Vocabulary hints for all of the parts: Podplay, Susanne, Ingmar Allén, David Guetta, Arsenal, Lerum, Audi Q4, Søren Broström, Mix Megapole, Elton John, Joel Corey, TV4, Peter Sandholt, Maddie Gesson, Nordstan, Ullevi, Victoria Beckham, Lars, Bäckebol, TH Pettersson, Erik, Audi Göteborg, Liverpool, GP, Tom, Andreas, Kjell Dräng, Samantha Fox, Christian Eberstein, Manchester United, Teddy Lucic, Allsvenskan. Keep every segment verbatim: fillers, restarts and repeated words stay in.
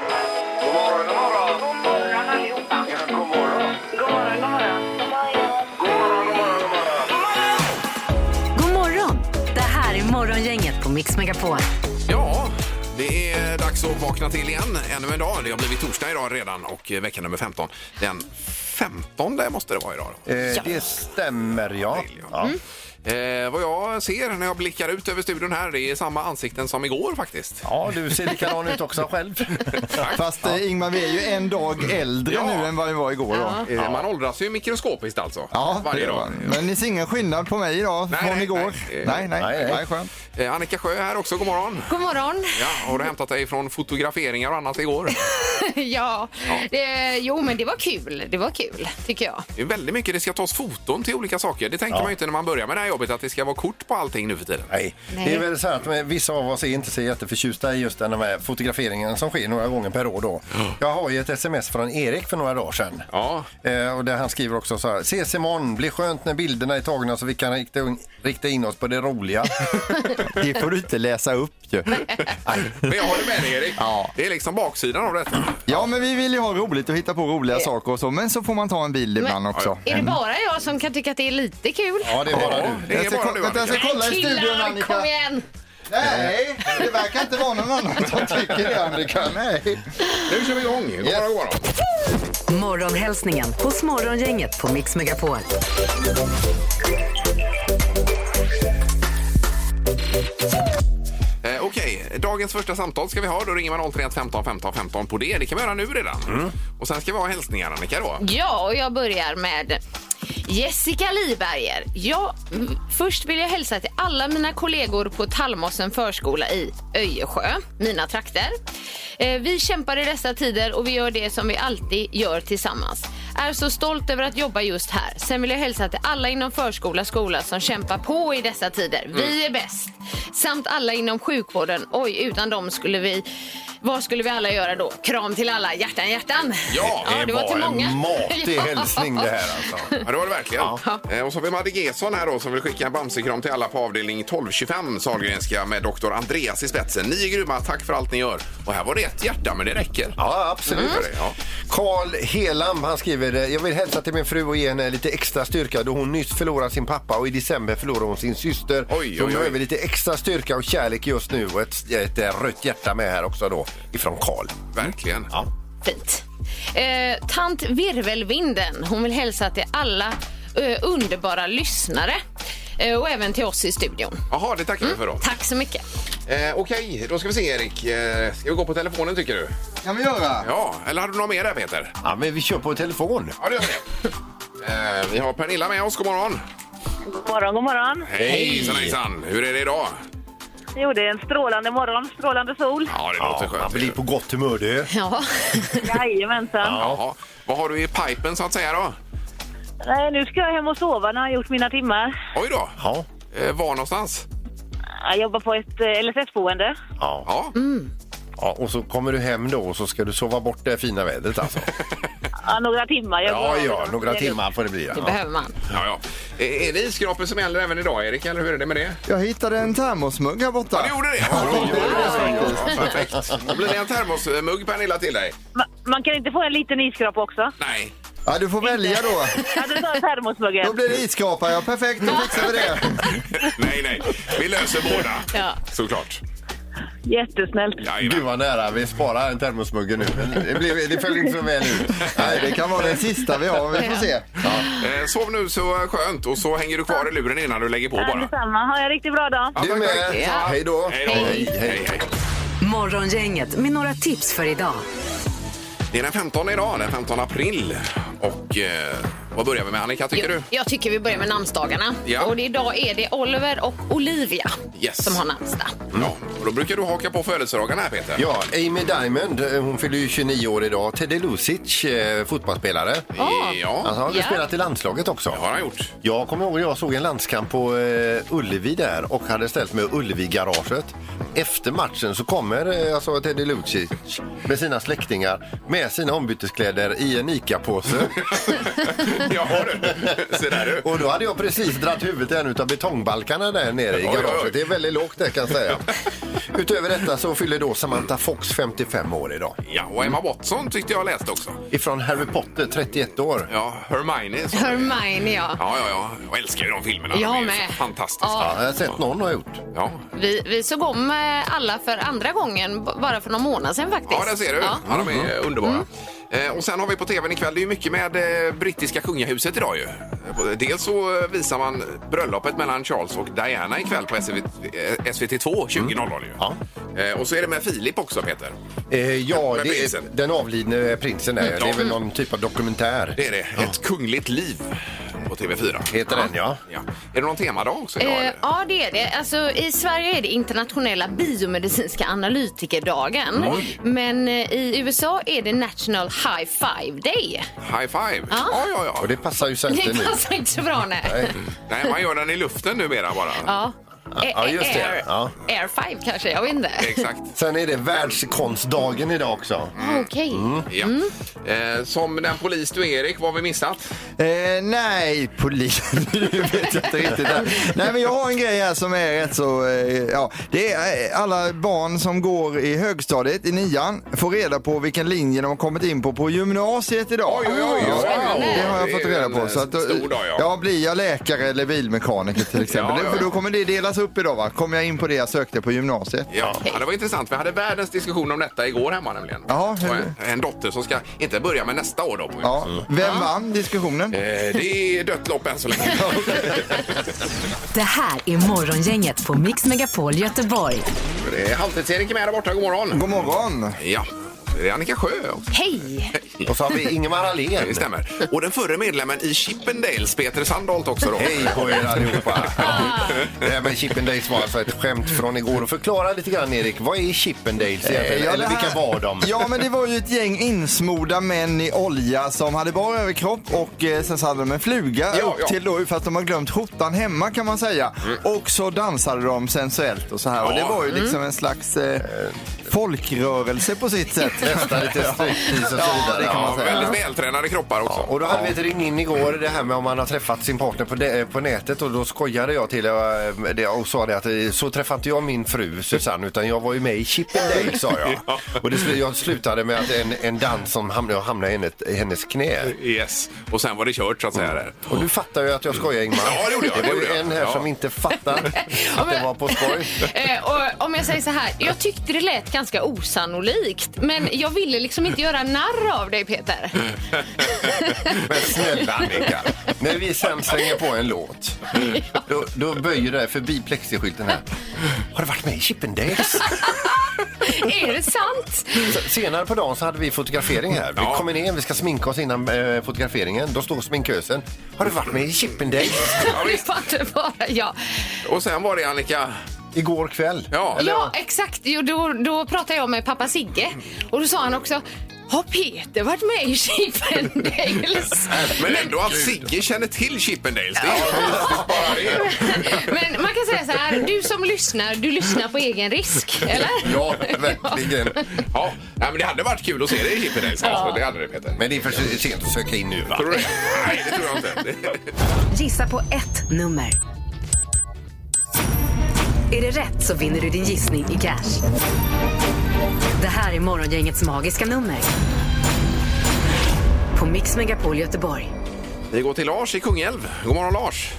God morgon, god morgon. God morgon allihopa. Ja, god morgon. God morgon, god morgon. God morgon, god morgon, god morgon. God morgon. Det här är morgongänget på Mix Megapole. Ja, det är dags att vakna till igen. Ännu en dag. Det har blivit torsdag idag redan och vecka nummer femton. Den femtonde måste det vara idag. Eh, ja. Det stämmer, ja. Ja. Mm. Eh, vad jag ser när jag blickar ut över studion här, det är samma ansikten som igår faktiskt. Ja, du ser likadan ut också själv. Fast ja. Ingmar, vi är ju en dag äldre ja. nu än vad vi var igår då. Ja. Man åldras ju mikroskopiskt alltså. Ja, varje dag. Men ni ser ingen skillnad på mig idag nej, från nej, igår. Nej, nej, nej. nej, nej. nej, nej skönt. Eh, Annika Sjö här också, god morgon. God morgon. Ja, har du hämtat dig från fotograferingar och annat igår? ja, ja. Det, jo men det var kul. Det var kul, tycker jag. Det är väldigt mycket, det ska tas foton till olika saker. Det tänker ja. man ju inte när man börjar med det här jobbet, att det ska vara kort på allting nu för tiden. Nej, Nej. det är väl så att vissa av oss är inte så jätteförtjusta i just den här fotograferingen som sker några gånger per år då. Mm. Jag har ju ett sms från Erik för några dagar sedan. Ja. Eh, och där han skriver också så här: ses imorgon, blir skönt när bilderna är tagna så vi kan rikta, rikta in oss på det roliga. Det får du inte läsa upp ju. Men jag håller med dig, Erik. Ja. Det är liksom baksidan av detta. Ja, men vi vill ju ha roligt och hitta på roliga ja. saker och så, men så får man ta en bild ibland men, också. Är det bara jag som kan tycka att det är lite kul? Ja, det är bara du. Det är jag ska, bara du, Annika. Jag ska kolla i studion, Annika. Kom igen! Nej, det verkar inte vara någon annan som tycker det, Annika. Nej. Nu kör vi igång. God yes. morgon, god morgon. Morgonhälsningen hos morgongänget på Mix Megapol. Eh, Okej, okay. Dagens första samtal ska vi ha. Då ringer man noll tre ett femton femton femton på det. Det kan vi göra nu redan. Mm. Och sen ska vi ha hälsningar, Annika, då. Ja, och jag börjar med Jessica Livberger. Ja, först vill jag hälsa till alla mina kollegor på Tallmossen förskola i Öjersjö, mina trakter. Eh, vi kämpar i dessa tider och vi gör det som vi alltid gör tillsammans. Är så stolt över att jobba just här. Sen vill jag hälsa till alla inom förskola och skola som kämpar på i dessa tider. Mm. Vi är bäst. Samt alla inom sjukvården. Oj, utan dem skulle vi... Vad skulle vi alla göra då? Kram till alla, hjärtan, hjärtan. Ja, ja, det, det var, var till en många. Matig hälsning det här alltså. Ja, det var det verkligen. Ja. Eh, och så har vi Maddie Gesson här då som vill skicka en bamsekram till alla på avdelning tolv tjugofem Sahlgrenska med doktor Andreas i spetsen. Ni är grymma, tack för allt ni gör. Och här var det ett hjärta, men det räcker. Ja, absolut. Mm. Det, ja. Carl Helam, han skriver: jag vill hälsa till min fru och ge henne lite extra styrka då hon nyss förlorade sin pappa och i december förlorade hon sin syster. Oj, oj, oj. Hon behöver lite extra styrka och kärlek just nu och ett, ett, ett rött hjärta med här också då. Ifrån Carl. Verkligen. Ja. Fint. Eh, tant Virvelvinden, hon vill hälsa till alla eh, underbara lyssnare. Eh, och även till oss i studion. Jaha, det tackar vi mm. för då. Tack så mycket. Eh, Okej, då ska vi se, Erik. Eh, ska vi gå på telefonen, tycker du? Kan vi göra? Ja, eller har du något mer där, Peter? Ja, men vi kör på telefon. Ja, det gör vi. eh, vi har Pernilla med oss. God morgon. God morgon, god morgon. Hej, hejsan, hejsan. Hur är det idag? Jo, det är en strålande morgon, strålande sol. Ja, det låter ja, skönt. Man blir på gott humör, du. Ja. Jajamensan. Ja. Vad har du i pipen, så att säga då? Nej, nu ska jag hem och sova när jag har gjort mina timmar. Oj då. Ja. Eh, var någonstans? Jag jobbar på ett L S S-boende. Ja. Ja. Mm. Ja, och så kommer du hem då och så ska du sova bort det fina vädret alltså. Ja, några timmar. Jag ja, ja, några timmar får det bli. Det ja. behöver man. Ja, ja. Är det iskrapen som gäller även idag, Erik? Eller hur är det med det? Jag hittade en termosmugg här borta. Ja, du gjorde det. Ja, ja, då blir det en termosmugg, Pernilla, till dig. Man, man kan inte få en liten iskrapa också? Nej. Ja, du får välja då. Ja, du tar termosmuggen. Då blir det iskrapa. Ja, perfekt. Då fixar vi det. Nej, nej. Vi löser båda. Ja. Såklart. Jättesnällt. Du var nära, vi sparar en termosmuggen nu. Det, blev, det föll inte så väl nu. Nej, det kan vara den sista vi har, vi får se. Ja. Sov nu så skönt och så hänger du kvar i luren innan du lägger på bara. Detsamma, ha en riktigt bra dag. Du med, hej då. Hej, hej, hej, hej. Morgongänget med några tips för idag. Det är den femtonde idag, den femtonde april. Och eh, vad börjar vi med, Annika, tycker jo, du? Jag tycker vi börjar med namnsdagarna. Ja. Och idag är det Oliver och Olivia yes. som har namnsdag. Mm. Ja, och då brukar du haka på födelsedagarna här, Peter. Ja, Amy Diamond, hon fyller ju tjugonio år idag. Teddy Lucic, eh, fotbollsspelare. Ah. Ja. Han har ja. spelat i landslaget också. Det har han gjort. Jag kommer ihåg, jag såg en landskamp på eh, Ullevi där och hade ställt med Ullevi-garaget. Efter matchen så kommer alltså Teddy Lucic med sina släktingar med sina ombyteskläder i en Ica-påse. Ja, du. Så där, du. Och då hade jag precis dratt huvudet en utav betongbalkarna där nere i garaget. Det är väldigt lågt, det kan jag säga. Utöver detta så fyller då Samantha Fox femtiofem år idag. Ja, och Emma Watson tyckte jag läste också. Ifrån Harry Potter, trettioett år. Ja, Hermione. Som... Hermione, ja. Ja, ja, ja. Jag älskar ju de filmerna. Jag de är med. Fantastiska. Ja. Ja, jag har sett någon har gjort. Ja. Vi, vi såg om alla för andra gången, bara för någon månad sedan faktiskt. Ja, det ser du. Ja, ja de är underbara. Mm. Och sen har vi på tvn ikväll, det är ju mycket med brittiska kungahuset idag ju. Dels så visar man bröllopet mellan Charles och Diana ikväll på S V T två tjugo noll noll ju. Ja. Och så är det med Philip också, Peter. Eh, ja, det är den avlidne prinsen där. Mm. Det är väl någon typ av dokumentär. Det är det, ja. Ett kungligt liv. På T V fyra. Heter ja. Den, ja. ja. Är det någon temadag också? Eh, ja, ja, det är det. Alltså, i Sverige är det internationella biomedicinska analytikerdagen. Oj. Men eh, i U S A är det National High Five Day. High Five? Ja, ja, ja. ja. Och det passar ju så inte nu. Det passar inte så bra, nej. nej. Nej, man gör den i luften numera bara. Ja. Ja, just det. Air, ja. Air five kanske, jag vet inte. Exakt. Sen är det världskonstdagen idag också. Mm. Okej. Mm. Ja. Mm. Eh, som den polis du, Erik, vad har vi missat? Eh, nej, polis. Nu vet jag inte riktigt där. Nej, men jag har en grej här som är rätt så... Eh, ja. Det är alla barn som går i högstadiet, i nian, får reda på vilken linje de har kommit in på på gymnasiet idag. Oj, oj, oj. oj, oj, oj. Det har jag fått reda på. Så att, stor dag, ja. Ja, blir jag läkare eller bilmekaniker till exempel. ja, ja, ja. Då kommer det delas upp idag, va? Kommer jag in på det jag sökte på gymnasiet? Ja, det var intressant. Vi hade världens diskussion om detta igår hemma nämligen. Ja, en dotter som ska inte börja med nästa år då. På ja. Vem ja. vann diskussionen? Eh, det är dött lopp än så länge. Det här är morgongänget på Mix Megapol Göteborg. Det är halvtids-Erik med där borta. God morgon. God morgon. Ja. Det är Annika Sjö också. Hej! Och så har vi Ingmar Allén. Det stämmer. Och den förre medlemmen i Chippendales, Peter Sandholt också då. Hej på er allihopa. Det här med Chippendales var alltså ett skämt från igår. Och förklara lite grann, Erik, vad är Chippendales egentligen? Ja, eller vilka var de? Ja, men det var ju ett gäng insmorda män i olja som hade bara överkropp och eh, sen så hade de en fluga ja, upp ja. till då, för att de har glömt skjortan hemma kan man säga. Mm. Och så dansade de sensuellt och så här. Ja. Och det var ju liksom mm. en slags... Eh, folkrörelse på sitt sätt. Nästan lite stryktis och så vidare. Ja, ja, väldigt vältränade kroppar också. Ja, och då hade vi ett ring in igår, det här med om man har träffat sin partner på, de, på nätet, och då skojade jag till det och sa det att så träffade inte jag min fru Susanne, utan jag var ju med i Chippendale, sa jag. ja. Och det, jag slutade med att en, en dans som hamnade, hamnade i hennes, hennes knä. Yes, och sen var det kört så att säga. Mm. Och du fattar ju att jag skojar, Ingmar. Ja, det gjorde jag. Det var ju en här ja. som inte fattar att det var på skoj. Och om jag säger så här, jag tyckte det lät ganska osannolikt, men jag ville liksom inte göra narr av dig, Peter. Men snälla Annika, när vi sen slänger på en låt ja. då, då böjer det förbi plexiskylten här. Har du varit med i Chippendales? Är det sant? Senare på dagen så hade vi fotografering här. Vi ja. kommer ner, vi ska sminka oss innan eh, fotograferingen. Då står sminkösen. Har du varit med i Chippendales? Ja, visst. Fattar bara, ja. Och sen var det Annika... Igår kväll. Ja, eller? Ja, exakt. Jo, då, då pratade jag med pappa Sigge. Och då sa han också... Har Peter varit med i Chippendales? Men ändå att Sigge känner till Chippendales. Det är men man kan säga så här, du som lyssnar, du lyssnar på egen risk, eller? Ja, verkligen. Ja, men det hade varit kul att se dig i Chippendales. Ja. Alltså, det hade det, Peter. Men det är för sent att söka in nu, va? Tror du det? Nej, det tror jag inte. Gissa på ett nummer. Är det rätt så vinner du din gissning i cash. Det här är morgongängets magiska nummer. På Mix Megapol Göteborg. Vi går till Lars i Kungälv. God morgon, Lars.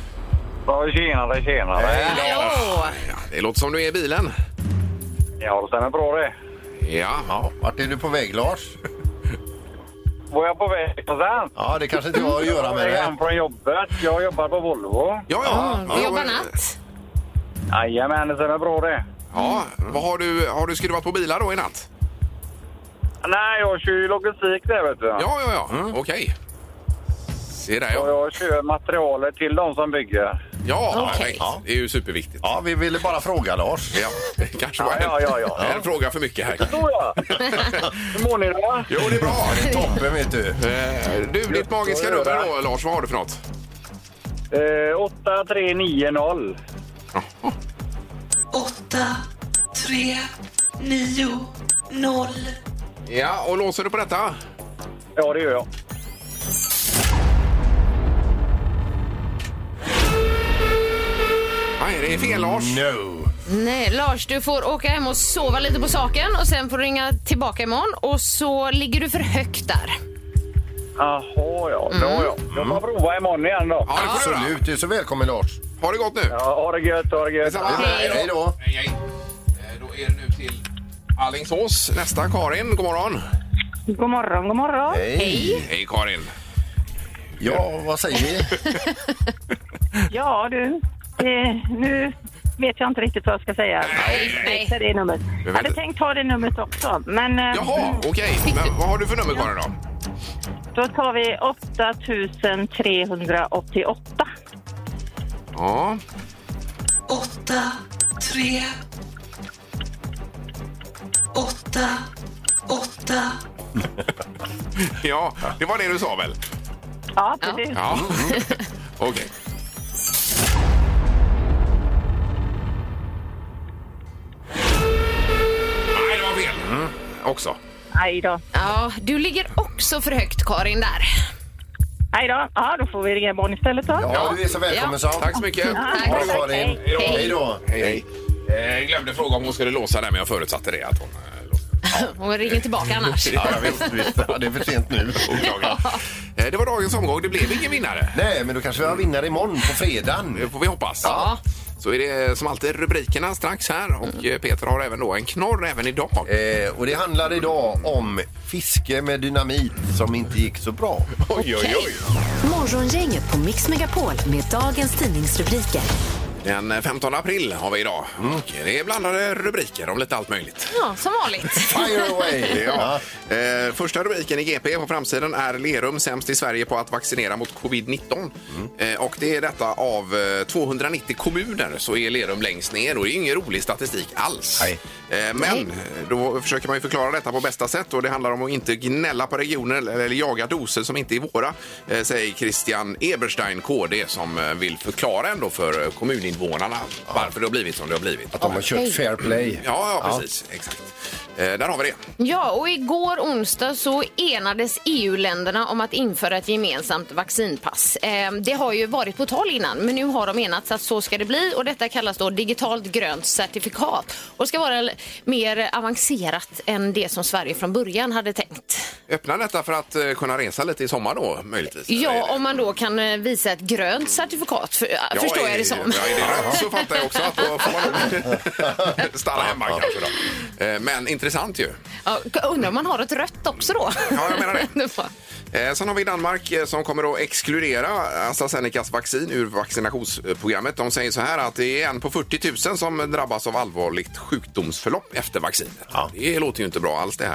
Ja, tjenare, tjenare. Hej, Lars. Ja, det låter som du är i bilen. Ja, det stämmer bra det. Ja, ja. Vart är du på väg, Lars? Var jag på väg på sen? Ja, det kanske inte har att göra med det. Jag är från jobbet. Jag jobbar på Volvo. Ja, ja. Du ja, jobbar natt. Jajamän, det är bra det. Ja, vad har du, har du skruvat på bilar då i natt? Nej, jag kör ju logistik där, vet du. Ja, ja, ja, mm. okej. Se där, ja. Och jag kör materialet till de som bygger. Ja, okay. ja, det är ju superviktigt. Ja, vi ville bara fråga, Lars. Ja, det kanske var en, ja, ja, ja, ja. en fråga för mycket här. Det tror jag. Hur mår ni då? Jo, det är bra. Det är toppen, vet du. Du, ditt magiska nummer då, Lars, vad har du för något? Eh, åtta tre nio noll. Jaha. åtta tre nio noll. Ja, och låser du på detta? Ja, det gör jag. Nej, det är fel, Lars. No. Nej, Lars, du får åka hem och sova lite på saken. Och sen får du ringa tillbaka imorgon. Och så ligger du för högt där. Jaha, ja, mm. då ja. Då får jag prova imorgon igen då. Ja, absolut, du är så välkommen, Lars. Har det gott nu? Ja, har det gött, har det gött. Hej. Hej då. Hej, hej. Då är det nu till Allingsås. Nästa, Karin, god morgon. God morgon, god morgon. Hej. Hej, Karin. Ja, vad säger ni? Ja, du. Eh, nu vet jag inte riktigt vad jag ska säga. Nej, nej. Det är det numret. Jag hade tänkt ha det numret också, men... Jaha, okej. Okay. Vad har du för nummer, Karin, då? Då tar vi åtta tusen trehundraåttioåtta. Ja. åtta tre åtta åtta Ja, det var det du sa väl? Ja, precis. Ja. Mm. Okej. Okay. Nej, det var fel. Mm. Också. Nej då. Ja, du ligger också för högt, Karin, där. Nej då. Ja, då får vi ringa barn istället då. Ja, du är så välkommen, ja. Så. Tack så mycket. Ja, tack. Hej, Karin. Hej. Hej. Hej då. Hej, hej. Jag glömde fråga om hon skulle låsa där, men jag förutsatte det att hon... Ja. Hon ringer tillbaka annars. Ja, visst, visst. Ja, det är för sent nu. Ja. Det var dagens omgång, det blev ingen vinnare. Nej, men då kanske vi har vinnare imorgon på fredagen. Det får vi hoppas. Ja. Så är det som alltid rubrikerna strax här. Och Peter har även då en knorr även idag. eh, Och det handlar idag om fiske med dynamit som inte gick så bra. Oj, oj, oj. Morgongänget på Mix Megapol med dagens tidningsrubriker. Den femtonde april har vi idag. Mm. Och det är blandade rubriker om lite allt möjligt. Ja, som vanligt. Fire away! Ja. Ja. Eh, första rubriken i G P på framsidan är Lerum sämst i Sverige på att vaccinera mot covid nitton. Mm. Eh, och det är detta av eh, tvåhundranittio kommuner så är Lerum längst ner. Och det är ingen rolig statistik alls. Eh, men Nej. Då försöker man ju förklara detta på bästa sätt. Och det handlar om att inte gnälla på regioner eller jaga doser som inte är våra. Eh, säger Christian Eberstein, K D, som eh, vill förklara ändå för kommuninvånarna varför det har blivit som det har blivit. Att de har kört fair play. Ja, ja precis. Ja. Exakt. Eh, där har vi det. Ja, och igår onsdag så enades E U-länderna om att införa ett gemensamt vaccinpass. Eh, det har ju varit på tal innan, men nu har de enats att så ska det bli. Och detta kallas då digitalt grönt certifikat. Och ska vara mer avancerat än det som Sverige från början hade tänkt. Öppna detta för att kunna resa lite i sommar då, möjligtvis? Ja, om man då kan visa ett grönt certifikat. För, ja, förstår i, jag det som. Ja, i det rött så fattar jag också att då får man stanna hemma kanske då. Eh, men intressant. Sant ju. Ja, undrar om man har ett rött också då. Ja, jag menar det. Eh, sen har vi Danmark som kommer att exkludera AstraZenecas vaccin ur vaccinationsprogrammet. De säger så här att det är en på fyrtio tusen som drabbas av allvarligt sjukdomsförlopp efter vaccinet. Ja. Det låter ju inte bra alls det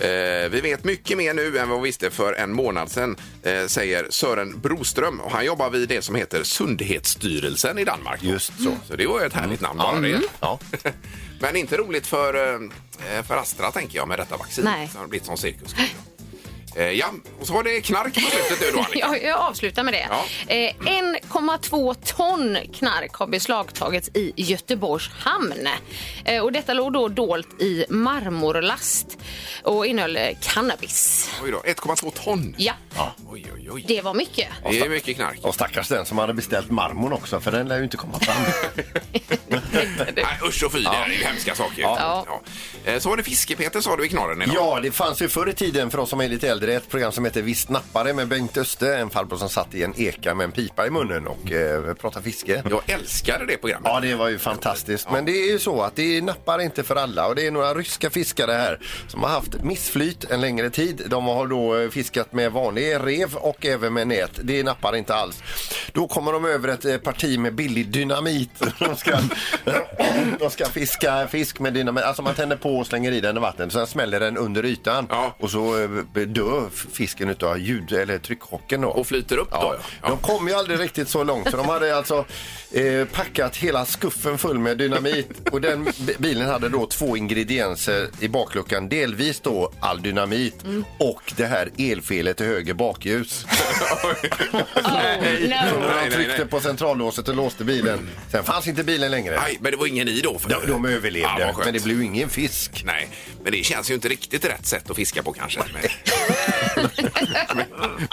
här. Eh, vi vet mycket mer nu än vad vi visste för en månad sedan, eh, säger Søren Broström. Och han jobbar vid det som heter Sundhetsstyrelsen i Danmark. Just så. Mm. Så det var ju ett härligt namn bara mm. det. Ja. Men inte roligt för, för Astra, tänker jag, med detta vaccin. Nej. Det har blivit sån cirkus. Ja, och så var det knark på slutet nu då, Annika. Jag avslutar med det. Ja. en komma två ton knark har beslagtagits i Göteborgs hamn. Och detta låg då dolt i marmorlast och innehöll cannabis. Oj då, en komma två ton? Ja. Ja. Oj, oj, oj. Det var mycket. Det är mycket knark. Och stackars den som hade beställt marmorn också, för den lär ju inte komma fram. Nej, usch och fy, ja. Det här är ju hemska saker. Ja. Ja. Så var det fiskepeter, sa du i knaren idag. Ja, det fanns ju förr i tiden för oss som är lite äldre. Det är ett program som heter Visst nappare med Bengt Öste, en farbror som satt i en eka med en pipa i munnen och eh, pratade fiske. Jag älskade det programmet. Ja, det var ju fantastiskt. Ja. Men det är ju så att det nappar inte för alla. Och det är några ryska fiskare här som har haft missflyt en längre tid. De har då fiskat med vanlig rev och även med nät. Det nappar inte alls. Då kommer de över ett parti med billig dynamit. De ska, de ska fiska fisk med dynamit. Alltså man tänder på och slänger i den i vatten. Sen smäller den under ytan. Ja. Och så dö fisken utav ljud eller tryckchocken då. Och flyter upp ja. Då. Ja. De kom ju aldrig riktigt så långt, för de hade alltså eh, packat hela skuffen full med dynamit, och den bilen hade då två ingredienser i bakluckan, delvis då all dynamit mm. och det här elfelet i höger bakljus. Oh, nej. No. De tryckte på centrallåset och låste bilen. Sen fanns inte bilen längre. Nej, men det var ingen i då. För de, de överlevde, ja, men det blev ingen fisk. Nej, men det känns ju inte riktigt rätt sätt att fiska på kanske. Med,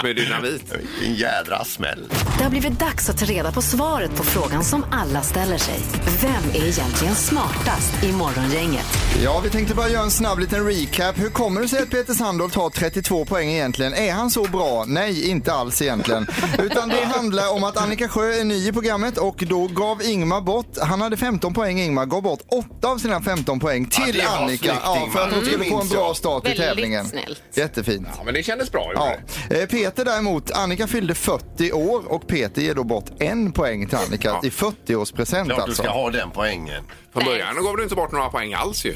med dynamit. En jädra smäll. Det har blivit dags att ta reda på svaret på frågan som alla ställer sig. Vem är egentligen smartast i morgongänget? Ja, vi tänkte bara göra en snabb liten recap. Hur kommer det sig att Peter Sandholt har trettiotvå poäng egentligen? Är han så bra? Nej, inte alls egentligen. Utan det handlar om att Annika Sjö är ny i programmet och då gav Ingmar bort, han hade femton poäng, Ingmar gav bort åtta av sina femton poäng till ja, Annika. Snyggt, ja, för att hon skulle få en bra start i tävlingen. Snällt. Jättefint. Ja, men det kändes bra. Ja. Peter däremot, Annika fyllde fyrtio år och Peter ger då bort en poäng till Annika ja. i fyrtioårspresent. Klart alltså. Du ska ha den poängen. Från början gav du inte bort några poäng alls ju.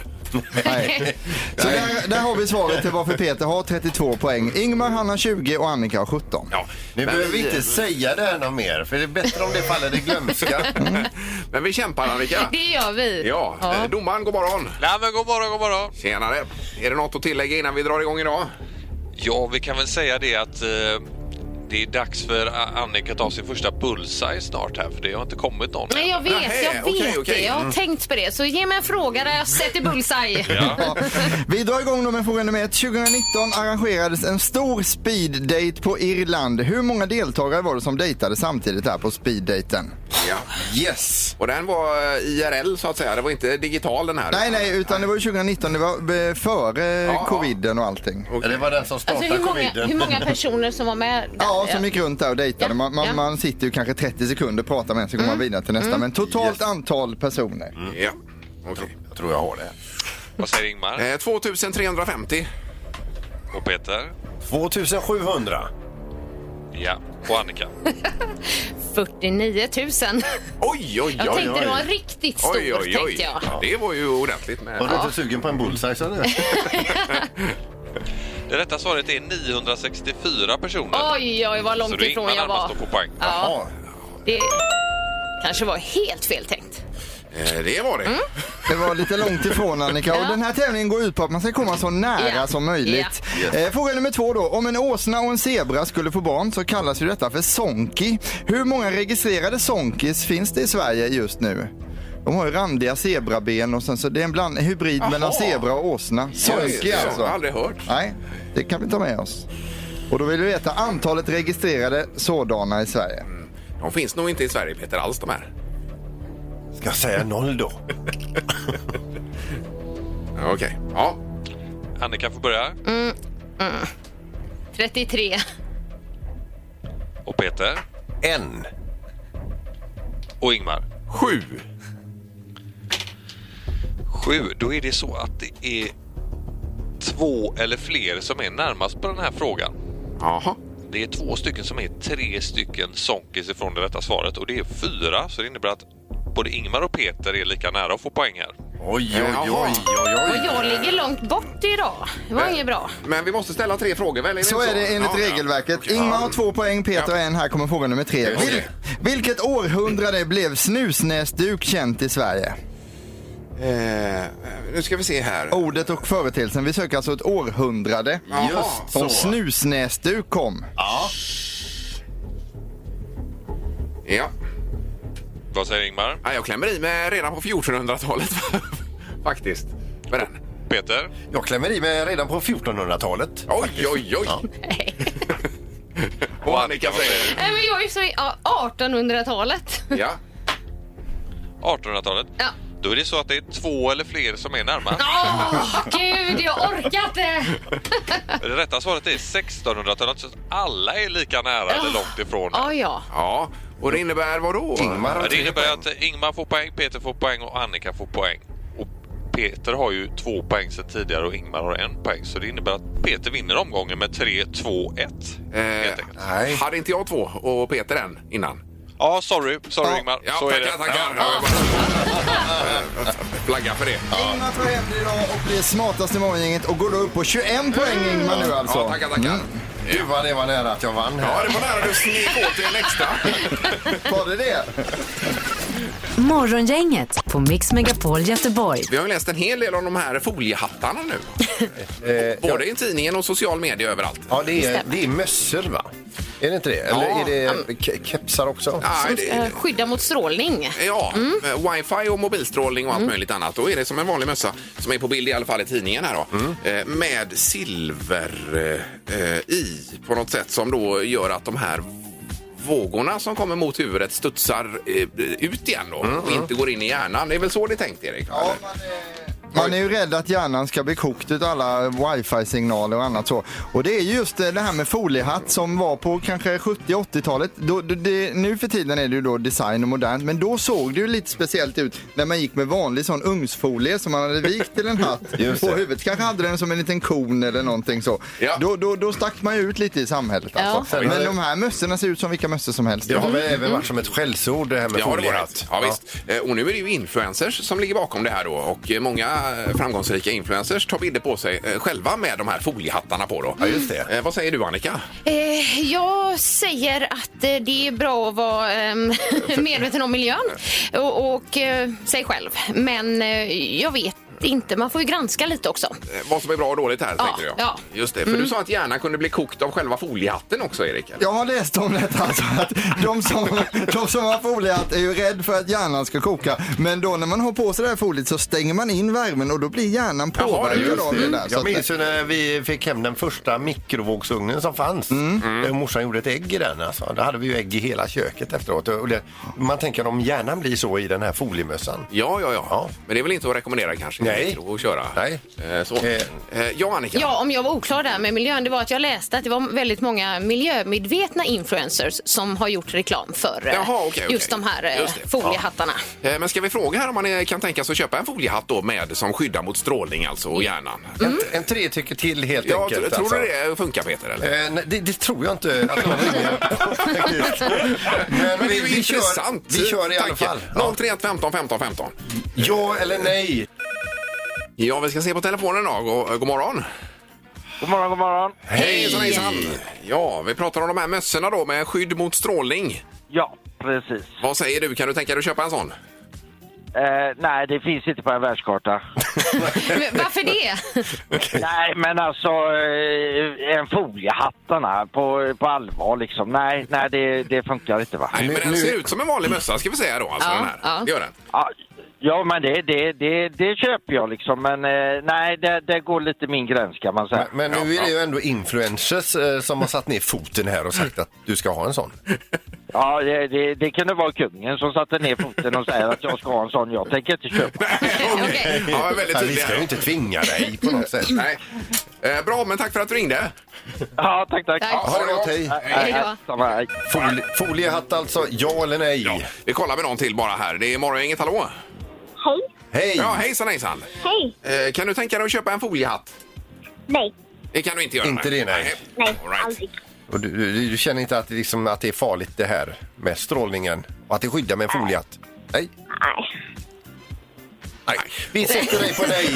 Nej. Så där, där har vi svaret till varför Peter har trettiotvå poäng. Ingmar, Hanna tjugo och Annika har sjutton. Ja, nu behöver vi inte säga det här något mer, för det är bättre om det faller i glömska. Mm. Men vi kämpar, Annika. Det gör vi. Ja, ja. Domaren, god morgon. Nej, men god morgon, god morgon. Tjenare. Är det något att tillägga innan vi drar igång idag? Ja, vi kan väl säga det att eh, det är dags för Annika att ta sin första bullseye snart här, för det har inte kommit någon. Nej, jag vet, ah, hej, jag vet okay, okay. det. Jag har mm. tänkt på det. Så ge mig en fråga där jag sätter bullseye. Ja. Ja. Vi drar igång då med fråga nummer ett. tjugonitton arrangerades en stor speeddate på Irland. Hur många deltagare var det som dejtade samtidigt här på speeddaten? Ja, yes. Och den var I R L så att säga, det var inte digital den här. Nej, nej, utan nej. Det var tjugonitton, det var före ja, coviden och allting. Okay. Det var den som startade alltså, hur många, coviden. Hur många personer som var med där? Ja, som gick runt där och dejtade. Man, man, ja. man sitter ju kanske trettio sekunder och pratar med en, så går mm. man vidare till nästa. Mm. Men totalt yes. antal personer. Mm. Ja, okej. Okay. Jag tror jag har det. Vad säger Ingmar? Eh, tvåtusen trehundrafemtio. Och Peter? tvåtusensjuhundra. Ja, och Annika. fyrtioniotusen. Oj, oj, oj. Jag tänkte oj, oj. det var riktigt stort, oj, oj, oj. tänkte jag. Ja. Det var ju ordentligt. Med... Var du ja. inte sugen på en bullseye, så det? Det rätta svaret är niohundrasextiofyra personer. Oj, oj, vad långt ifrån jag var. Så det är på poäng. Ja. Det kanske var helt fel tänkt. Det var det. Mm. Det var lite långt ifrån, Annika. Och den här tävlingen går ut på att man ska komma så nära yeah. som möjligt. Yeah. Eh, fråga nummer två då. Om en åsna och en zebra skulle få barn så kallas ju detta för sonki. Hur många registrerade sonkis finns det i Sverige just nu? De har ju randiga zebraben och sen så det är en bland, en hybrid Aha. mellan zebra och åsna. Sonki alltså. Jag har aldrig hört. Nej, det kan vi ta med oss. Och då vill vi veta antalet registrerade sådana i Sverige. De finns nog inte i Sverige, Peter, alls de här. Ska jag säga noll då? Okej, okay. ja. Annika får börja. Mm. Mm. trettiotre. Och Peter? En. Och Ingmar? Sju. Sju, då är det så att det är två eller fler som är närmast på den här frågan. Jaha. Det är två stycken som är tre stycken sonkis ifrån det rätta svaret. Och det är fyra, så det innebär att både Ingmar och Peter är lika nära att få poäng här. Oj, oj, oj, oj, oj. Och jag ligger långt bort idag. Det var men, inget bra. Men vi måste ställa tre frågor, väl? Är det så, så är det enligt ja, regelverket. Okay. Ingmar har två poäng, Peter ja. och en. Här kommer fråga nummer tre. Okay. Vil- vilket århundrade blev snusnäsduk känt i Sverige? Eh, nu ska vi se här. Ordet och företeelsen. Vi söker alltså ett århundrade. Jaha, just så. Och snusnäsduk kom. Ja. Ja. Vad säger Ingmar? Ja, jag klämmer i mig redan på fjortonhundratalet faktiskt. Med den. Peter? Jag klämmer i mig redan på fjortonhundratalet. Oj, oj, oj. Ja. Och Annika säger? Nej, men jag är så i artonhundratalet. Ja. artonhundratalet? Ja. Då är det så att det är två eller fler som är närmast. Åh, oh, gud, jag orkar inte. Det rätta svaret är sextonhundratalet, så alla är lika nära oh. eller långt ifrån. Oh, ja, ja. Och det innebär vad då? Ingmar ja, det innebär att Ingmar får poäng, Peter får poäng och Annika får poäng. Och Peter har ju två poäng sedan tidigare och Ingmar har en poäng. Så det innebär att Peter vinner omgången med tre två ett. Eh, nej. Hade inte jag två och Peter en innan? Ja, ah, sorry. Sorry, ah. Ingmar. Ja, så tackar, är det. Tackar. Ja, ja. Bara... Flagga för det. Ja. Ingmar tar hem det idag och blir smartast i morgongänget och går då upp på tjugoett mm. poäng, Ingmar, nu alltså. Ja, tackar, tackar. Mm. Du var det var nära att jag vann här. Ja, det var nära du snek åt till en extra. Var det det? Morgongänget på Mix Megapole Göteborg. Vi har ju läst en hel del om de här foliehattarna nu. Både i tidningen och social media överallt. Ja, det är, det är mössor, va? Är det inte det? Eller ja. är det ke- kepsar också? Ja, det, det. Skydda mot strålning. Ja, mm. wifi och mobilstrålning och allt mm. möjligt annat. Då är det som en vanlig mössa som är på bild i alla fall i tidningen här då. Mm. Med silver eh, i på något sätt som då gör att de här vågorna som kommer mot huvudet studsar eh, ut igen då mm. och inte går in i hjärnan. Det är väl så det tänkt, Erik? Ja, man är... Man är ju rädd att hjärnan ska bli kokt ut alla wifi-signaler och annat så. Och det är just det här med foliehatt som var på kanske sjuttio-åttiotalet. Då, det, nu för tiden är det ju då design och modernt. Men då såg det ju lite speciellt ut när man gick med vanlig sån ungsfolie som man hade vikt till en hatt på huvudet. Kanske hade den som en liten kon eller någonting så. Ja. Då, då, då stack man ju ut lite i samhället. Alltså. Ja. Men de här mössorna ser ut som vilka mössor som helst. Det har väl även varit som ett skällsord det här med foliehatt. Ja, visst. Ja. Och nu är det ju influencers som ligger bakom det här då. Och många framgångsrika influencers tar bilder på sig själva med de här foliehattarna på då. Ja, just det. Eh, vad säger du, Annika? Eh, jag säger att eh, det är bra att vara eh, medveten om miljön och, och eh, sig själv. Men eh, jag vet inte, man får ju granska lite också. Eh, vad som är bra och dåligt här, ja, tänker jag. Ja. Just det, för mm. du sa att hjärnan kunde bli kokt av själva foliehatten också, Erik. Eller? Jag har läst om detta alltså, att de som, de som har foliehatt är ju rädd för att hjärnan ska koka. Men då när man har på sig det här foliet så stänger man in värmen och då blir hjärnan påverkad av det där. Så jag minns ju när vi fick hem den första mikrovågsugnen som fanns. Mm. Mm. Morsan gjorde ett ägg i den alltså. Då hade vi ju ägg i hela köket efteråt. Och det, man tänker om hjärnan blir så i den här foliemössan. Ja, ja, ja, ja. Men det är väl inte att rekommendera kanske. Nej. Och köra. Nej. Så. Ja, Annika. Ja, om jag var oklar där med miljön, det var att jag läste att det var väldigt många miljömedvetna influencers som har gjort reklam för Jaha, okay, just okay. de här just foliehattarna. Ja. Men ska vi fråga här om man kan tänka sig att köpa en foliehatt då med som skyddar mot strålning alltså och hjärnan? Mm. En, en tre tycker till helt ja, enkelt. Tror alltså. du det funkar, Peter? Eller? Eh, nej, det, det tror jag inte. Att Men, Men det är vi, vi, kör, vi kör i alla fall. Ja. noll tre ett femton femton femton. Ja eller nej? Ja, vi ska se på telefonen då. God, god morgon. God morgon, god morgon. Hej, hejsan, hejsan. Ja, vi pratar om de här mössorna då med skydd mot strålning. Ja, precis. Vad säger du? Kan du tänka dig att köpa en sån? Eh, nej, det finns inte på en världskarta. Men varför det? Okay. Nej, men alltså en foliehattarna på, på allvar liksom. Nej, nej det, det funkar inte va? Nej, men den ser ut som en vanlig mössa ska vi säga då. Alltså, ja, den här. Ja. Det gör den. Ja. Ja, men det, det, det, det köper jag liksom. Men eh, nej, det, det går lite min gräns kan man säga. Men, men nu är det ju ändå influencers eh, som har satt ner foten här och sagt att du ska ha en sån. Ja, det, det, det kunde vara kungen som satte ner foten och säger att jag ska ha en sån. Jag tänker inte köpa. Nej, okay. Ja, väldigt tydlig. Vi ska ju inte tvinga dig på något sätt. Nej. Eh, bra, men tack för att du ringde. Ja, tack, tack. tack. Ja, ha det gott, hej. Hej då. Fol- foliehatt alltså, ja eller nej? Ja. Vi kollar med någon till bara här. Det är morgongänget, hallå. Hej. Hej. Ja, hejsan, hejsan. Hej. Eh, kan du tänka dig att köpa en foliehatt? Nej. Det kan du inte göra. Inte det, nej. Nej, nej aldrig. Och du, du, du känner inte att det, liksom, att det är farligt det här med strålningen? Och att det skyddar med en foliehatt? Nej. Nej. Nej. Vi sätter dig på dig.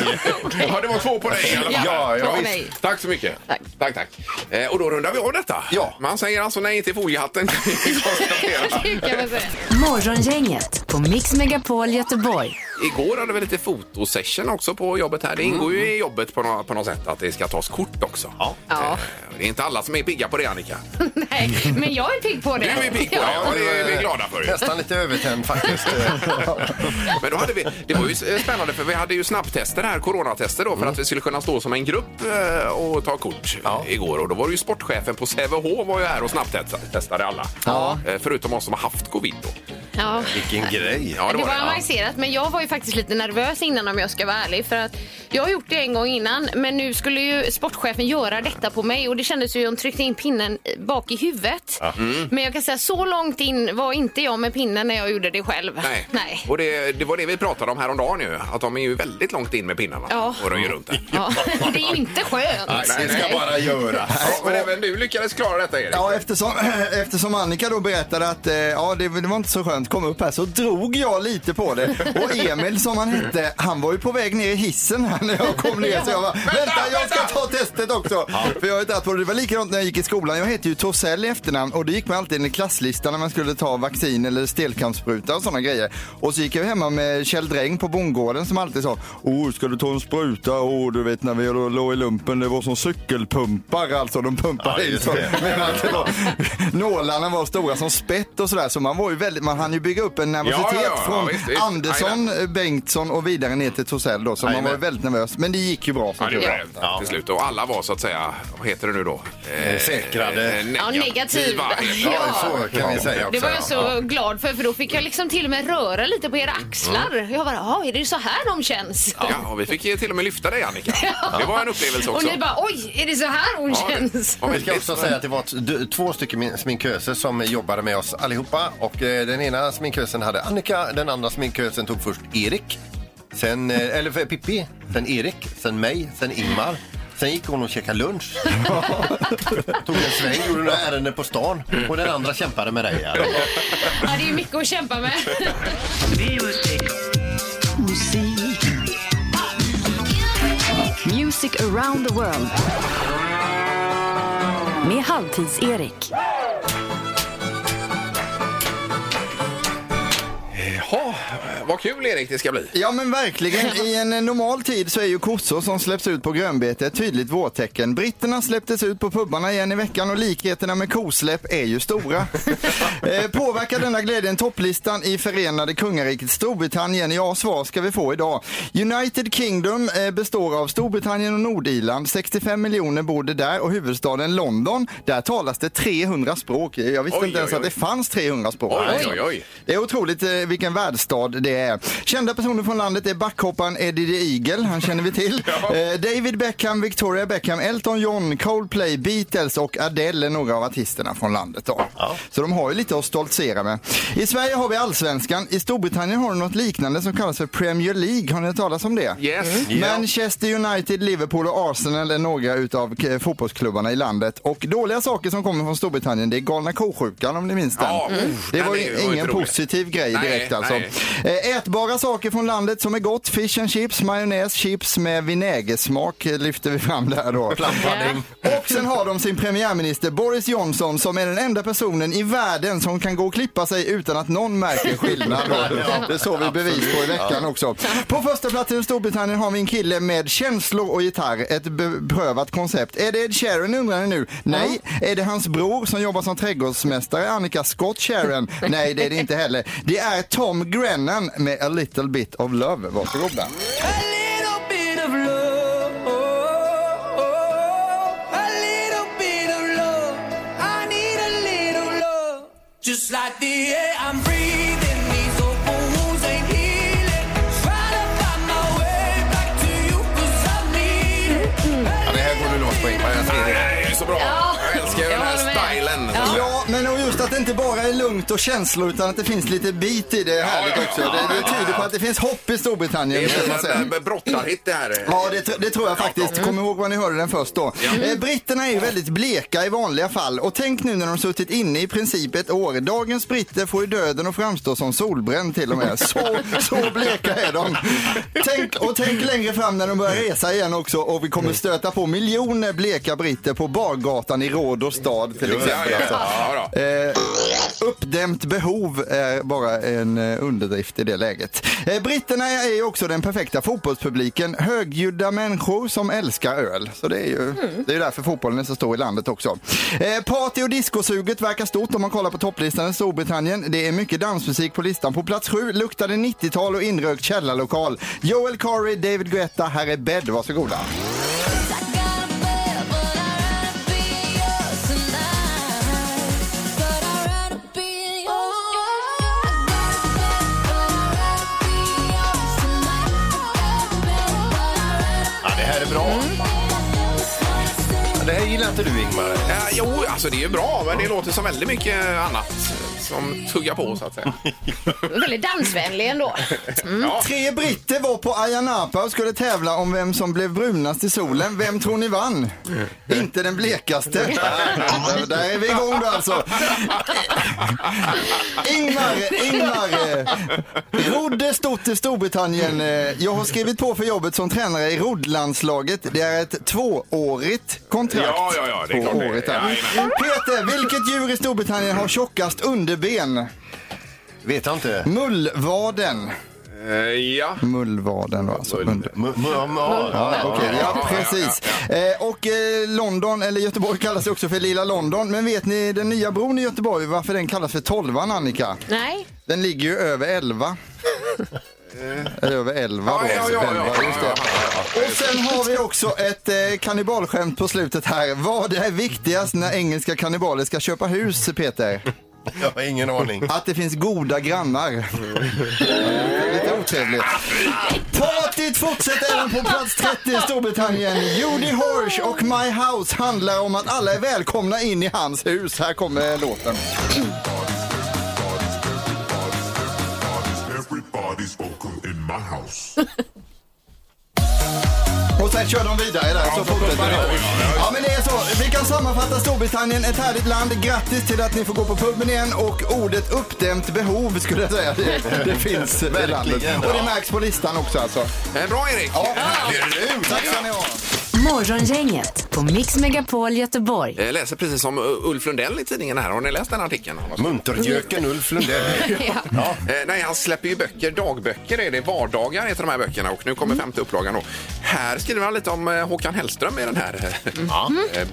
Okay. Ja, det var två på dig i alla fall. Ja, ja, ja, tack så mycket. Tack, tack. tack. Eh, och då rundar vi av detta. Ja. Man säger alltså nej till foliehatten. Morgongänget på Mix Megapol Göteborg. Igår hade vi lite fotosession också på jobbet här. Det ingår ju i jobbet på, no- på något sätt att det ska tas kort också. Ja. Ja. Det är inte alla som är pigga på det, Annika. Nej, men jag är pigg på det. Du är pigg på det, ja, det är vi glada för. Nästan lite övertänd faktiskt. Men då hade vi, det var ju spännande för vi hade ju snabbtester här, coronatester då, för att vi skulle kunna stå som en grupp och ta kort ja. igår. Och då var ju sportchefen på C V H var ju här och snabbtestade alla. Ja. Förutom oss som har haft covid då. Ja. Vilken grej. Ja, det, det var, var analyserat, ja. Men jag var ju faktiskt lite nervös innan om jag ska vara ärlig. För att jag har gjort det en gång innan, men nu skulle ju sportchefen göra detta på mig. Och det kändes ju att hon tryckte in pinnen bak i huvudet. Ja. Mm. Men jag kan säga, så långt in var inte jag med pinnen när jag gjorde det själv. Nej, Nej. Och det, det var det vi pratade om häromdagen ju. Att de är ju väldigt långt in med pinnarna. Ja. Och röjer runt det. Ja. Det är ju inte skönt. Nej, det ska bara göra. Ja, men även du lyckades klara detta, Erik. Ja, eftersom, eftersom Annika då berättade att ja, det, det var inte så skönt kom upp här så drog jag lite på det. Och Emil som han hette, han var ju på väg ner i hissen här när jag kom ner så jag var vänta, vänta jag ska vänta. ta testet avsnitt också. Ja. För jag vet att det var likadant när jag gick i skolan. Jag heter ju Torsell i efternamn och det gick man alltid i en klasslista när man skulle ta vaccin eller stelkrampsspruta och sådana grejer. Och så gick jag hemma med Kjell Dräng på bondgården som alltid sa: åh, ska du ta en spruta? Åh, du vet när vi låg i lumpen, det var som cykelpumpar, alltså de pumpade ja, i så. Men att det var, nålarna var stora som spett och sådär, så man var ju väldigt, man hann ju bygga upp en nervositet ja, ja, från ja, visst, visst. Andersson, Aina. Bengtsson och vidare ner till Torsell då, så Aina. Man var väldigt nervös, men det gick ju bra. Ja, det var, ja. Till slut. Och alla var så att säga, vad heter det nu då? Eh, Säkrade. Eh, negativa. Ja, negativa. Ja, ja, så kan vi säga. Det var jag så ja. glad för, för då fick jag liksom till och med röra lite på era axlar. Mm. Jag bara, ja, är det så här de känns? Ja, och vi fick till och med lyfta dig, Annika. Ja. Det var en upplevelse också. Och ni bara, oj, är det så här hon ja, känns? Och vi ska också säga att det var t- två stycken sminköser som jobbade med oss allihopa. Och eh, den ena sminkösen hade Annika, den andra sminkösen tog först Erik. Sen, eller för Pippi, sen Erik, sen mig, sen Ingmar. Sen gick hon och käkade lunch. Tog en sväng, gjorde några ärenden på stan. Och den andra kämpade med dig. Ja, det är ju mycket att kämpa med. Music. Musik. Music around the world. Med Halvtids-Erik. Ja, vad kul Erik det ska bli. Ja men verkligen, i en normal tid så är ju kossor som släpps ut på grönbete ett tydligt vårtecken. Britterna släpptes ut på pubbarna igen i veckan och likheterna med kosläpp är ju stora. eh, påverkar denna glädjen topplistan i förenade kungariket Storbritannien? Ja, svar ska vi få idag. United Kingdom eh, består av Storbritannien och Nordirland. sextiofem miljoner bor det där och huvudstaden London. Där talas det trehundra språk. Jag visste oj, inte ens oj, oj. att det fanns trehundra språk. Oj, oj, oj. Det är otroligt eh, vilken världsstad det är. Kända personer från landet är backhopparen Eddie the Eagle, han känner vi till. ja. eh, David Beckham, Victoria Beckham, Elton John, Coldplay, Beatles och Adele är några av artisterna från landet då. Ja. Så de har ju lite att stoltsera med. I Sverige har vi Allsvenskan. I Storbritannien har de något liknande som kallas för Premier League. Har ni hört talas om det? Yes. Mm. Yeah. Manchester United, Liverpool och Arsenal är några utav fotbollsklubbarna i landet. Och dåliga saker som kommer från Storbritannien, det är galna kosjukan om ni minns den. Ja. Mm. Det var ju ingen var positiv grej direkt. Nej. Alltså. Ätbara saker från landet som är gott. Fish and chips, majonnäs, chips med vinägersmak lyfter vi fram där då. Och sen har de sin premiärminister Boris Johnson som är den enda personen i världen som kan gå och klippa sig utan att någon märker skillnad. Det såg vi bevis på i veckan också. På första platsen i Storbritannien har vi en kille med känslor och gitarr. Ett beprövat koncept. Är det Ed Sheeran undrar ni nu? Nej. Är det hans bror som jobbar som trädgårdsmästare Annika Scott Sheeran? Nej, det är det inte heller. Det är Tom Grennan med A Little Bit of Love. Varsågoda. A little bit of love, oh, oh, a little bit of love, I need a little love, just like the air I'm breathing, these open wounds ain't healing, try to find my way back to you, cause I need it. Ja, det här går nu långt på Ingmar, jag ser det. Det är så bra. Jag älskar den här stylen. Ja, men och just att det inte bara är lugnt och känslor utan att det finns lite bit i det här ja, också. Ja, ja, det, det tyder på att det finns hopp i Storbritannien. Det är en brottarhit det här. Ja, det, det tror jag faktiskt. Kom ihåg vad ni hörde den först då. Ja. Eh, britterna är ju väldigt bleka i vanliga fall. Och tänk nu när de suttit inne i princip ett år. Dagens britter får ju döden och framstå som solbränd till och med. Så, så bleka är de. Tänk, och tänk längre fram när de börjar resa igen också. Och vi kommer stöta på miljoner bleka britter på bargatan i Råd och stad till exempel. Ja, ja, ja. Ja, ja. Eh, uppdämt behov är bara en underdrift i det läget. Eh, britterna är ju också den perfekta fotbollspubliken. Högljudda människor som älskar öl. Så det är ju mm. det är därför fotbollen är så stor i landet också. Eh, party- och diskosuget verkar stort om man kollar på topplistan i Storbritannien. Det är mycket dansmusik på listan. På plats sju luktar det nittiotal och inrökt källarlokal. Joel Corey, David Guetta, här är Bed. Varsågoda. Det här gillar inte du Ingmar. Äh, jo, alltså det är ju bra, men det låter som väldigt mycket annat som tuggar på så att säga. Du är väldigt dansvänlig ändå. Mm. Ja. Tre britter var på Ayia Napa och skulle tävla om vem som blev brunast i solen. Vem tror ni vann? Inte den blekaste. Där, där är vi igång då alltså. Ingmar, Ingmar. Rodde stort i Storbritannien. Jag har skrivit på för jobbet som tränare i roddlandslaget. Det är ett tvåårigt kontrakt. Ja, ja, ja. Det är klart det. Ja, Peter, vilket djur i Storbritannien har tjockast underben? Vet jag inte. Mullvaden. Ja. Mullvaden var alltså. Mull. Mull. Ja, ja, okay. Ja, precis. Och London, eller Göteborg kallas också för Lilla London. Men vet ni den nya bron i Göteborg, varför den kallas för tolvan, Annika? Nej. Den ligger ju över elva. Eller över elva då. Ja, ja, ja, ja, just det. Och sen har vi också ett eh, kannibalskämt på slutet här. Vad är viktigast när engelska kannibaler ska köpa hus, Peter? Jag har ingen aning. Att det finns goda grannar. Lite otrevligt. Partiet fortsätter även på plats trettio i Storbritannien. Judy Horsch och My House handlar om att alla är välkomna in i hans hus. Här kommer låten. Everybody's welcome in my house. Och sen kör de vidare där, så fortsätter det. Ja, men det är så. Vi kan sammanfatta Storbritannien, ett härligt land. Grattis till att ni får gå på puben igen. Och ordet uppdämt behov skulle jag säga. Det, det finns i landet. Och det märks på listan också alltså. Bra Erik! Ja, det är du. Tack ska ni ha. Morgongänget på Mix Megapol Göteborg. Jag läser precis som Ulf Lundell i tidningen här. Har ni läst den artikeln? Munterjöken Ulf Lundell. Ja. Ja. Nej, han släpper ju böcker. Dagböcker är det. Vardagar heter de här böckerna. Och nu kommer femte upplagan då. Här skriver han lite om Håkan Hellström i den här mm.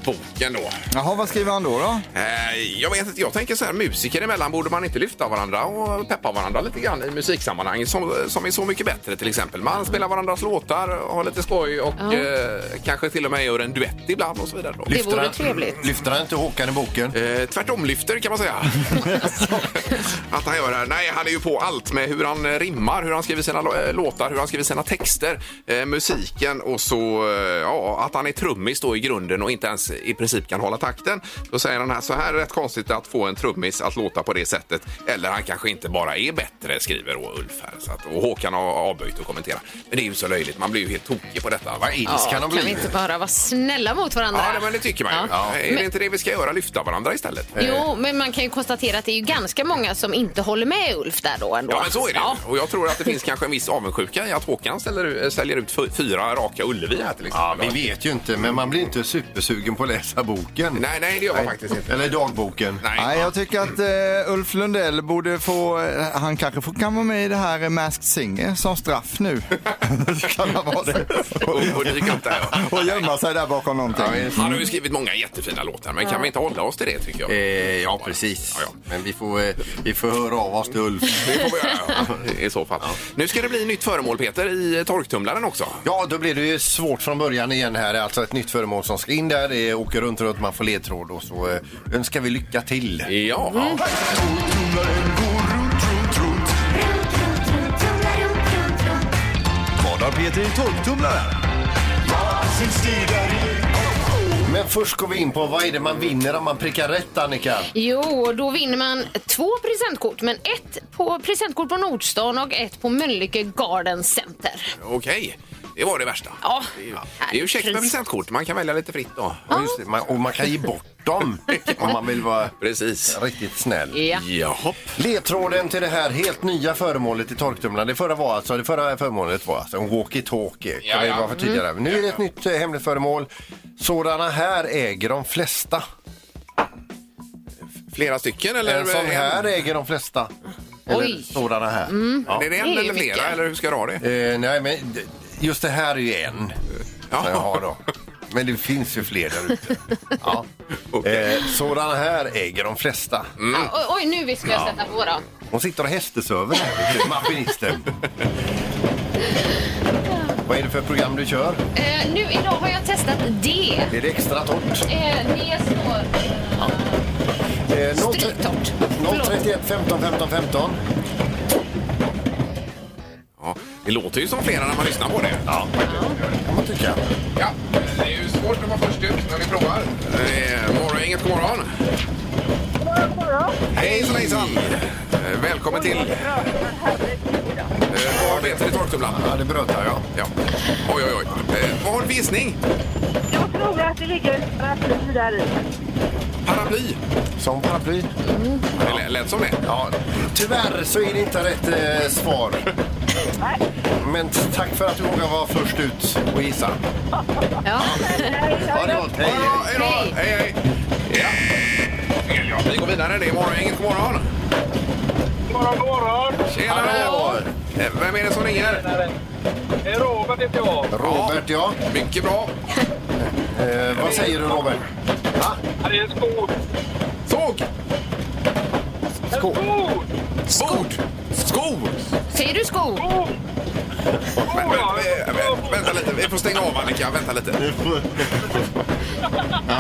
boken då. Jaha, vad skriver han då då? Jag vet inte, jag tänker så här. Musiker emellan borde man inte lyfta varandra och peppa varandra lite grann i musiksammanhang. Som, som är så mycket bättre till exempel. Man spelar varandras låtar, har lite skoj och ja. eh, kanske till och med gör en duett ibland och så vidare. Då. Det lyfter vore han, trevligt. Lyfter han inte Håkan i boken? Eh, tvärtom lyfter kan man säga. Att han gör det här. Nej, han är ju på allt med hur han rimmar, hur han skriver sina låtar, hur han skriver sina texter, eh, musiken och så eh, ja, att han är trummis då i grunden och inte ens i princip kan hålla takten. Då säger han här, så här är rätt konstigt att få en trummis att låta på det sättet. Eller han kanske inte bara är bättre, skriver då Ulf här. Så att, och Håkan har avböjt och kommentera. Men det är ju så löjligt, man blir ju helt tokig på detta. Vad ilsk ja, kan de bli? Bara vara snälla mot varandra. Ja, men det tycker man ju. Ja. Ja. Är det men, inte det vi ska göra? Lyfta varandra istället. Jo, men man kan ju konstatera att det är ju ganska många som inte håller med Ulf där då ändå. Ja, men så är det. Ja. Och jag tror att det finns kanske en viss avundsjuka i att Håkan ställer, säljer ut fyra raka Ullevi här till exempel. Ja, vi vet ju inte, men man blir inte supersugen på att läsa boken. Nej, nej, det gör man nej. faktiskt inte. Eller dagboken. Nej, nej jag tycker att uh, Ulf Lundell borde få, han kanske får, kan vara med i det här Masked Singer som straff nu. Kan han vara det? Och, och dyka upp där, ja. Och gömma sig där bakom någonting. Ja, mm. Han har ju skrivit många jättefina låtar, men kan vi inte hålla oss till det tycker jag? Eh, ja, precis. Ja, ja. Men vi får, eh, vi får höra av oss till Ulf. Det får vi göra, ja. I så fall. Ja. Nu ska det bli nytt föremål, Peter, i torktumlaren också. Ja, då blir det ju svårt från början igen här. Alltså ett nytt föremål som ska in där. Det åker runt runt, man får ledtråd och så eh, önskar vi lycka till. Ja. Mm. Ja. Vad har Peter i torktumlaren? Men först går vi in på, vad är det man vinner om man prickar rätt, Annika? Jo, då vinner man två presentkort, men ett på presentkort på Nordstan och ett på Mölnlycke Garden Center. Okej. Det var det värsta. Ja. Det är ju, det är ju check med presentkort. Man kan välja lite fritt då. Ja. Och, just det, man, och man kan ge bort dem om man vill vara precis riktigt snäll. Ja. Jaha. Ledtråden till det här helt nya föremålet i torktumlaren. Det förra var alltså, det förra föremålet var alltså en walkie-talkie. Kan ja, ja. vara för tidigare. Mm. Nu är det ett nytt eh, hemligt föremål. Sådana här äger de flesta. Flera stycken eller? En sån här äger de flesta. Eller oj. Sådana här. Mm. Ja. Är det en eller flera vilka? Eller hur ska du ha det? Eh, nej men... D- Just det här är ju en ja. jag har då. Men det finns ju fler där ute. Ja. Okay. Eh, sådana här äger de flesta. Mm. Ah, oj, nu vi ska jag sätta på då. Hon sitter och hästesöver här, maskinisten. Vad är det för program du kör? Eh, nu idag har jag testat D. Är det extra torrt? Eh, D står... Ja. Eh, Stryktort. noll tre ett femton femton femton. Ja, det låter ju som flera när man lyssnar på det. Ja, kan man tycka. Ja, det är ju svårt att vara först ut när vi provar. Morgon, inget, god morgon. God morgon, god morgon. Hej så hejsan! Välkommen till... Vad heter det i torktumlan? Ja, det brötar jag. Ja. Oj, oj, oj. Vad har du för gissning? Jag tror att det ligger ett paraply där i. Paraply? Som paraply? Mm. Det lät som det. Ja. Tyvärr så är det inte rätt eh, svar. Nej. Men tack för att du vågar vara först ut och gissa. Ja. Ha det gott. Hej, hej. Hej, hej. Ja. Vi går vidare. Det är morgon. Inget god morgon. God morgon, god morgon. Tjenare. Vem är det som ringer? Det är Robert, heter jag. Robert, ja. Mycket bra. Eh, vad säger du, Robert? Va? Det är en skog. Såg! Skog. Skog. Skog. Säger du skog? Skog. Men, men, men, vänta lite, vi får stänga av Annika, vänta lite. Ja,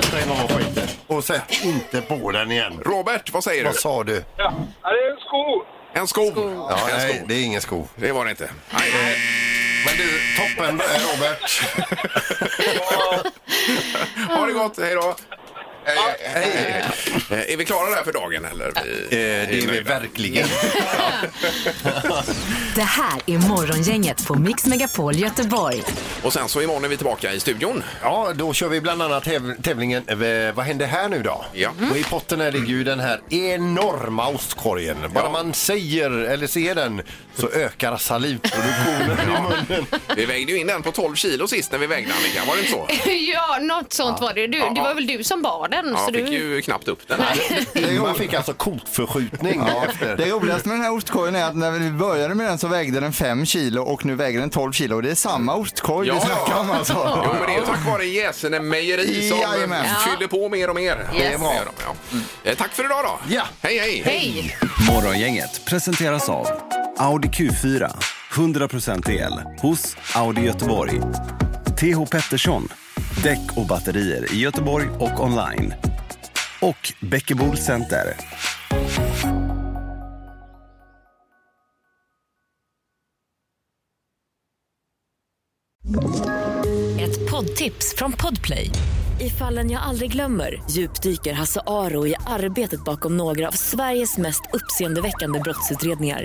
stänga av skiten. Och sätt inte på den igen. Robert, vad säger du? Vad sa du? Ja, det är en sko. En sko? sko. Ja, en nej, sko. Det är ingen sko. Det var det inte. Nej, nej. Men du, toppen, Robert. Ha det gott, hej då. Hej, hej, hej. Är vi klara där för dagen eller? Vi, eh, det är vi verkligen. Det här är morgongänget på Mix Megapol Göteborg. Och sen så imorgon är vi tillbaka i studion. Ja, då kör vi bland annat täv- tävlingen Vad händer här nu då? Ja. Mm. Och i potten är det ju den här enorma ostkorgen. Bara ja. man säger eller ser den så ökar salivproduktionen ja. i munnen. Vi vägde ju in den på tolv kilo sist när vi vägde, Annika. Var det inte så? Ja, något sånt ja. var det. Du, ja. Det var väl du som bar den? Ja, så fick du... ju knappt upp den. Här. Man fick alltså kotförskjutning. Ja. Det roligaste med den här ostkorgen är att när vi började med den så vägde den fem kilo och nu väger den tolv kilo. Det är samma ostkorg ja. vi snackar om alltså. Jo, men det är tack vare Gäsene mejeri som ja. fyller på mer och mer. Yes. Det är bra. Ja. Mm. Tack för idag då. Ja. Hej, hej. Hej. Morgongänget presenteras av Audi Q fyra. hundra procent el hos Audi Göteborg. T H Pettersson. Däck och batterier i Göteborg och online. Och Bäckebol Center. Ett poddtips från Podplay. I Fallen jag aldrig glömmer djupdyker Hasse Aro i arbetet bakom några av Sveriges mest uppseendeväckande brottsutredningar.